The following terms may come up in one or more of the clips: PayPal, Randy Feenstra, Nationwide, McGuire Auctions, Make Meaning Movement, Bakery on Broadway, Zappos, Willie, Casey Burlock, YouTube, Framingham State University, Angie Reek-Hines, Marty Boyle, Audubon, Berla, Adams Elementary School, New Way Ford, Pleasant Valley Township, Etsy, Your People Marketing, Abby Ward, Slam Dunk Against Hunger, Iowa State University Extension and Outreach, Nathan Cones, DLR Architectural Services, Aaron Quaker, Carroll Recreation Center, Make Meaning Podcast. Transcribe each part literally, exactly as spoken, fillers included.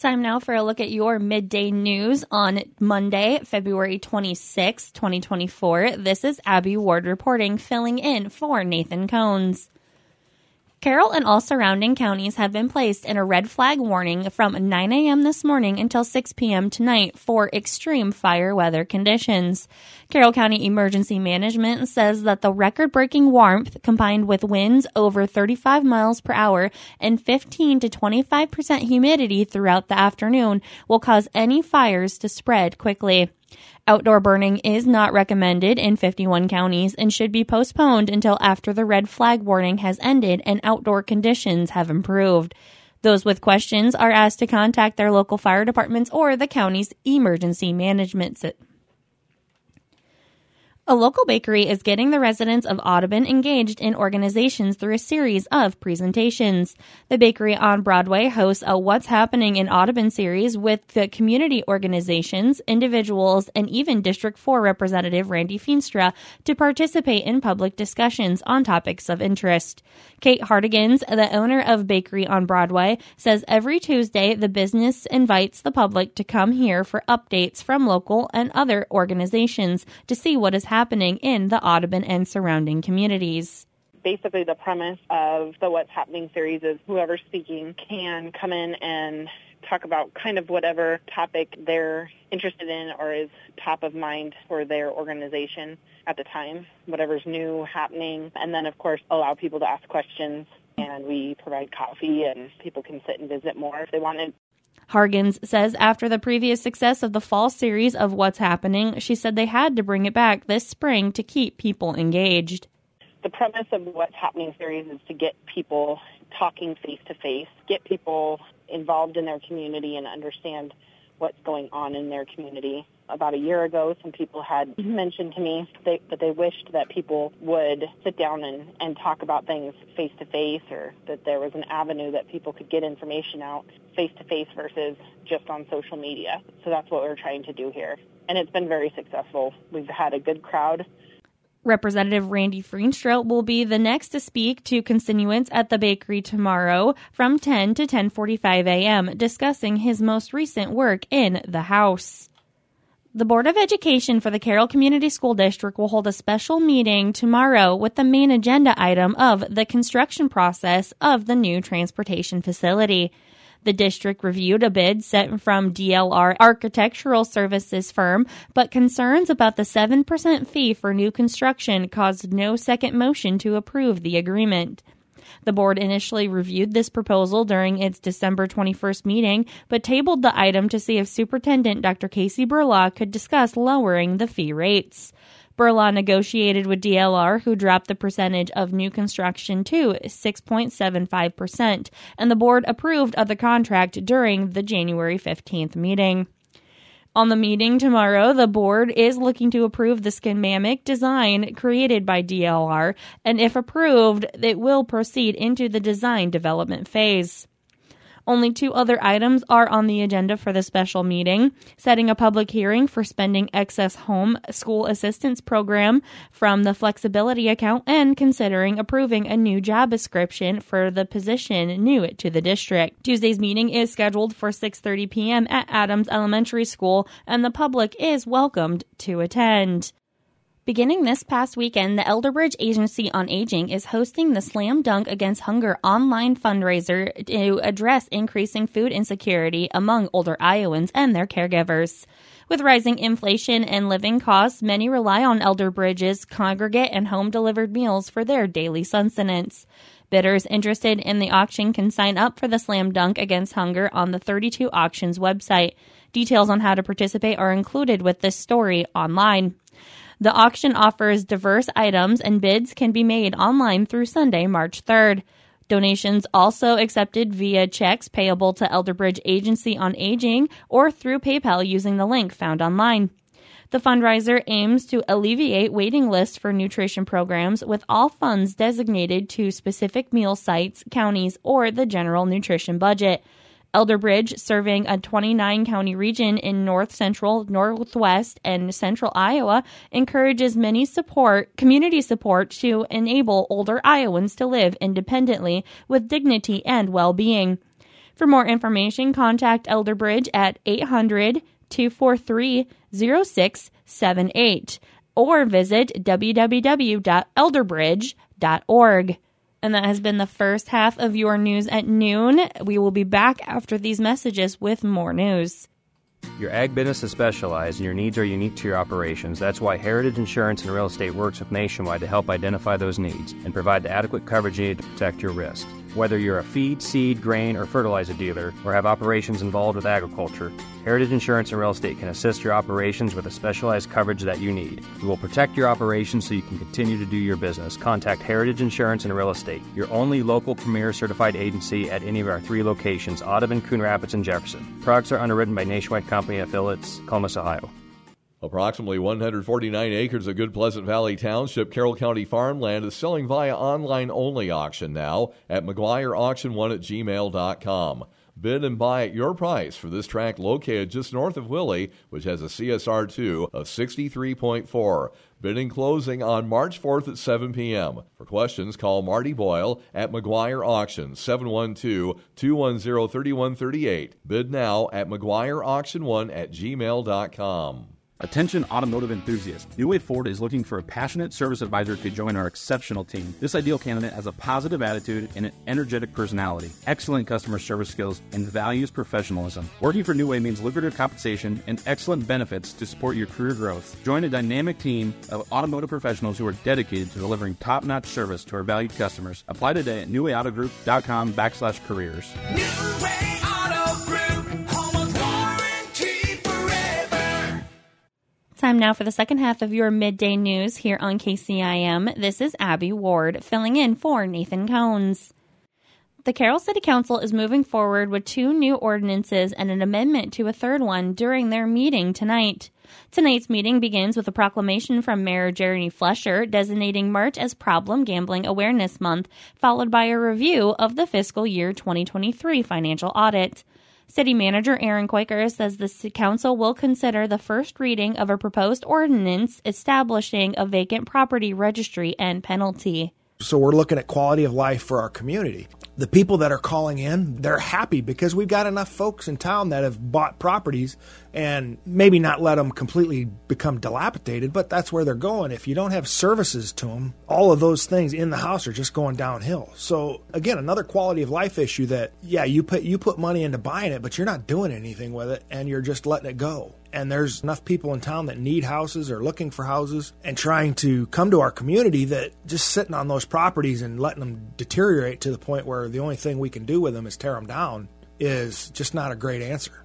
Time now for a look at your midday news on Monday, February twenty-sixth, twenty twenty-four. This is Abby Ward reporting, filling in for Nathan Cones. Carroll and all surrounding counties have been placed in a red flag warning from nine a.m. this morning until six p.m. tonight for extreme fire weather conditions. Carroll County Emergency Management says that the record-breaking warmth, combined with winds over thirty-five miles per hour and fifteen to twenty-five percent humidity throughout the afternoon, will cause any fires to spread quickly. Outdoor burning is not recommended in fifty-one counties and should be postponed until after the red flag warning has ended and outdoor conditions have improved. Those with questions are asked to contact their local fire departments or the county's emergency management system. A local bakery is getting the residents of Audubon engaged in organizations through a series of presentations. The Bakery on Broadway hosts a What's Happening in Audubon series with the community organizations, individuals, and even District four Representative Randy Feenstra to participate in public discussions on topics of interest. Kate Hardigans, the owner of Bakery on Broadway, says every Tuesday the business invites the public to come here for updates from local and other organizations to see what is happening. happening in the Audubon and surrounding communities. Basically, the premise of the What's Happening series is whoever's speaking can come in and talk about kind of whatever topic they're interested in or is top of mind for their organization at the time, whatever's new, happening, and then, of course, allow people to ask questions, and we provide coffee, and people can sit and visit more if they wanted. Hargens says after the previous success of the fall series of What's Happening, she said they had to bring it back this spring to keep people engaged. The premise of the What's Happening series is to get people talking face-to-face, get people involved in their community and understand what's going on in their community. About a year ago, some people had mentioned to me they, that they wished that people would sit down and, and talk about things face-to-face, or that there was an avenue that people could get information out face-to-face versus just on social media. So that's what we're trying to do here. And it's been very successful. We've had a good crowd. Representative Randy Feenstra will be the next to speak to constituents at the bakery tomorrow from ten to ten forty-five a.m. discussing his most recent work in the House. The Board of Education for the Carroll Community School District will hold a special meeting tomorrow with the main agenda item of the construction process of the new transportation facility. The district reviewed a bid sent from D L R Architectural Services firm, but concerns about the seven percent fee for new construction caused no second motion to approve the agreement. The board initially reviewed this proposal during its December twenty-first meeting, but tabled the item to see if Superintendent Doctor Casey Burlock could discuss lowering the fee rates. Berla negotiated with D L R, who dropped the percentage of new construction to six point seven five percent, and the board approved of the contract during the January fifteenth meeting. On the meeting tomorrow, the board is looking to approve the schematic design created by D L R, and if approved, it will proceed into the design development phase. Only two other items are on the agenda for the special meeting: setting a public hearing for spending excess home school assistance program from the flexibility account, and considering approving a new job description for the position new to the district. Tuesday's meeting is scheduled for six thirty p.m. at Adams Elementary School, and the public is welcomed to attend. Beginning this past weekend, the Elderbridge Agency on Aging is hosting the Slam Dunk Against Hunger online fundraiser to address increasing food insecurity among older Iowans and their caregivers. With rising inflation and living costs, many rely on Elderbridge's congregate and home-delivered meals for their daily sustenance. Bidders interested in the auction can sign up for the Slam Dunk Against Hunger on the thirty-two Auctions website. Details on how to participate are included with this story online. The auction offers diverse items, and bids can be made online through Sunday, March third. Donations also accepted via checks payable to Elderbridge Agency on Aging or through PayPal using the link found online. The fundraiser aims to alleviate waiting lists for nutrition programs, with all funds designated to specific meal sites, counties, or the general nutrition budget. Elderbridge, serving a twenty-nine county region in north central, northwest, and central Iowa, encourages many support, community support to enable older Iowans to live independently with dignity and well-being. For more information, contact Elderbridge at eight hundred, two four three, zero six seven eight or visit w w w dot elderbridge dot org. And that has been the first half of your news at noon. We will be back after these messages with more news. Your ag business is specialized and your needs are unique to your operations. That's why Heritage Insurance and Real Estate works with Nationwide to help identify those needs and provide the adequate coverage needed to protect your risk. Whether you're a feed, seed, grain, or fertilizer dealer or have operations involved with agriculture, Heritage Insurance and Real Estate can assist your operations with the specialized coverage that you need. We will protect your operations so you can continue to do your business. Contact Heritage Insurance and Real Estate, your only local premier certified agency at any of our three locations, Audubon, Coon Rapids, and Jefferson. Products are underwritten by Nationwide Company affiliates, Columbus, Ohio. Approximately one hundred forty-nine acres of good Pleasant Valley Township, Carroll County farmland is selling via online-only auction now at McGuire Auction one at gmail dot com. Bid and buy at your price for this tract located just north of Willie, which has a C S R two of sixty-three point four. Bidding closing on March fourth at seven p m For questions, call Marty Boyle at McGuire Auctions, seven one two, two one zero, three one three eight. Bid now at McGuire Auction one at gmail dot com. Attention automotive enthusiasts. New Way Ford is looking for a passionate service advisor to join our exceptional team. This ideal candidate has a positive attitude and an energetic personality, excellent customer service skills, and values professionalism. Working for New Way means lucrative compensation and excellent benefits to support your career growth. Join a dynamic team of automotive professionals who are dedicated to delivering top-notch service to our valued customers. Apply today at newwayautogroup.com backslash careers. New Way Auto Group, home of warranty forever. Time now for the second half of your midday news here on K C I M. This is Abby Ward filling in for Nathan Cones. The Carroll City Council is moving forward with two new ordinances and an amendment to a third one during their meeting tonight. Tonight's meeting begins with a proclamation from Mayor Jeremy Flesher designating March as Problem Gambling Awareness Month, followed by a review of the fiscal year twenty twenty-three financial audit. City Manager Aaron Quaker says the council will consider the first reading of a proposed ordinance establishing a vacant property registry and penalty. So we're looking at quality of life for our community. The people that are calling in, they're happy because we've got enough folks in town that have bought properties and maybe not let them completely become dilapidated, but that's where they're going. If you don't have services to them, all of those things in the house are just going downhill. So again, another quality of life issue that, yeah, you put you put money into buying it, but you're not doing anything with it and you're just letting it go. And there's enough people in town that need houses or looking for houses and trying to come to our community that just sitting on those properties and letting them deteriorate to the point where the only thing we can do with them is tear them down is just not a great answer.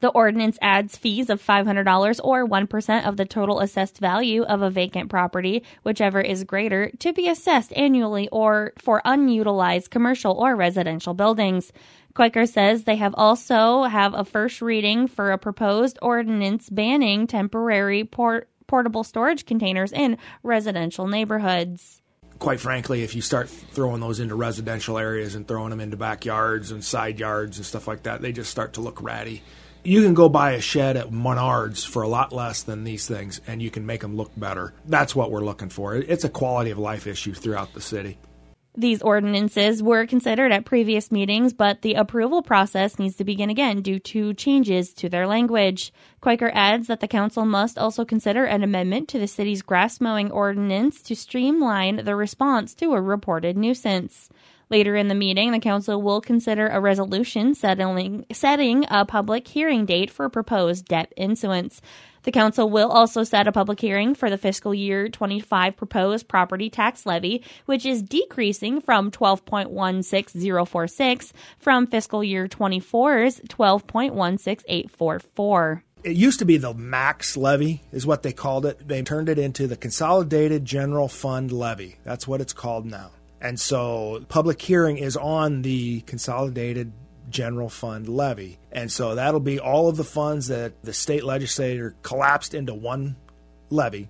The ordinance adds fees of five hundred dollars or one percent of the total assessed value of a vacant property, whichever is greater, to be assessed annually or for unutilized commercial or residential buildings. Quaker says they have also have a first reading for a proposed ordinance banning temporary port- portable storage containers in residential neighborhoods. Quite frankly, if you start throwing those into residential areas and throwing them into backyards and side yards and stuff like that, they just start to look ratty. You can go buy a shed at Menards for a lot less than these things, and you can make them look better. That's what we're looking for. It's a quality of life issue throughout the city. These ordinances were considered at previous meetings, but the approval process needs to begin again due to changes to their language. Quaker adds that the council must also consider an amendment to the city's grass mowing ordinance to streamline the response to a reported nuisance. Later in the meeting, the council will consider a resolution settling, setting a public hearing date for proposed debt issuance. The council will also set a public hearing for the fiscal year twenty-five proposed property tax levy, which is decreasing from twelve point one six zero four six from fiscal year twenty-four's twelve point one six eight four four. It used to be the max levy is what they called it. They turned it into the Consolidated General Fund Levy. That's what it's called now. And so public hearing is on the Consolidated General Fund levy. And so that'll be all of the funds that the state legislature collapsed into one levy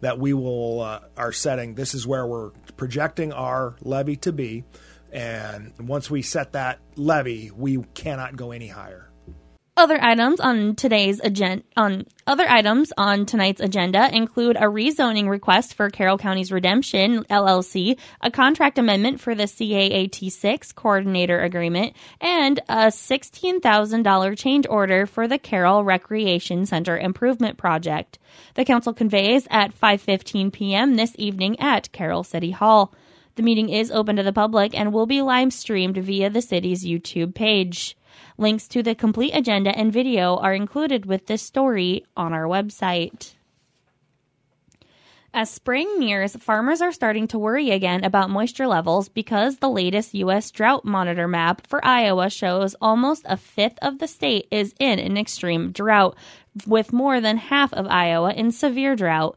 that we will uh, are setting. This is where we're projecting our levy to be. And once we set that levy, we cannot go any higher. Other items on today's agenda on other items on tonight's agenda include a rezoning request for Carroll County's Redemption L L C, a contract amendment for the C A A T six coordinator agreement, and a sixteen thousand dollars change order for the Carroll Recreation Center improvement project. The council convenes at five fifteen p.m. this evening at Carroll City Hall. The meeting is open to the public and will be live streamed via the city's YouTube page. Links to the complete agenda and video are included with this story on our website. As spring nears, farmers are starting to worry again about moisture levels because the latest U S drought monitor map for Iowa shows almost a fifth of the state is in an extreme drought, with more than half of Iowa in severe drought.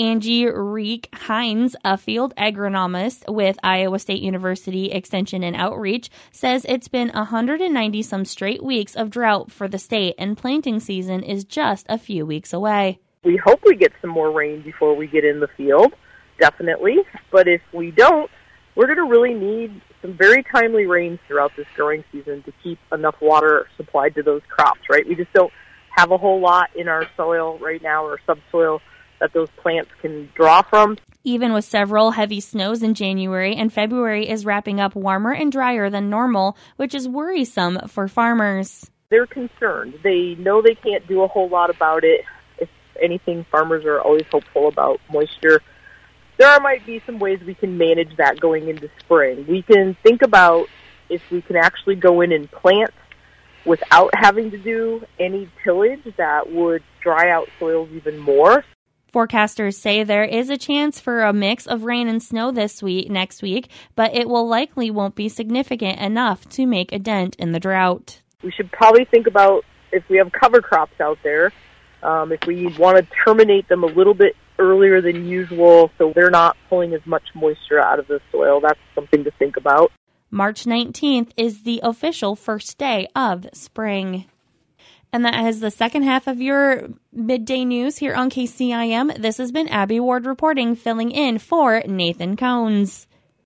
Angie Reek-Hines, a field agronomist with Iowa State University Extension and Outreach, says it's been one hundred ninety some straight weeks of drought for the state, and planting season is just a few weeks away. We hope we get some more rain before we get in the field, definitely. But if we don't, we're going to really need some very timely rains throughout this growing season to keep enough water supplied to those crops, right? We just don't have a whole lot in our soil right now, or subsoil, that those plants can draw from. Even with several heavy snows in January, and February is wrapping up warmer and drier than normal, which is worrisome for farmers. They're concerned. They know they can't do a whole lot about it. If anything, farmers are always hopeful about moisture. There might be some ways we can manage that going into spring. We can think about if we can actually go in and plant without having to do any tillage that would dry out soils even more. Forecasters say there is a chance for a mix of rain and snow this week, next week, but it will likely won't be significant enough to make a dent in the drought. We should probably think about if we have cover crops out there, um, if we want to terminate them a little bit earlier than usual so they're not pulling as much moisture out of the soil. That's something to think about. March nineteenth is the official first day of spring. And that is the second half of your midday news here on K C I M. This has been Abby Ward reporting, filling in for Nathan Cones.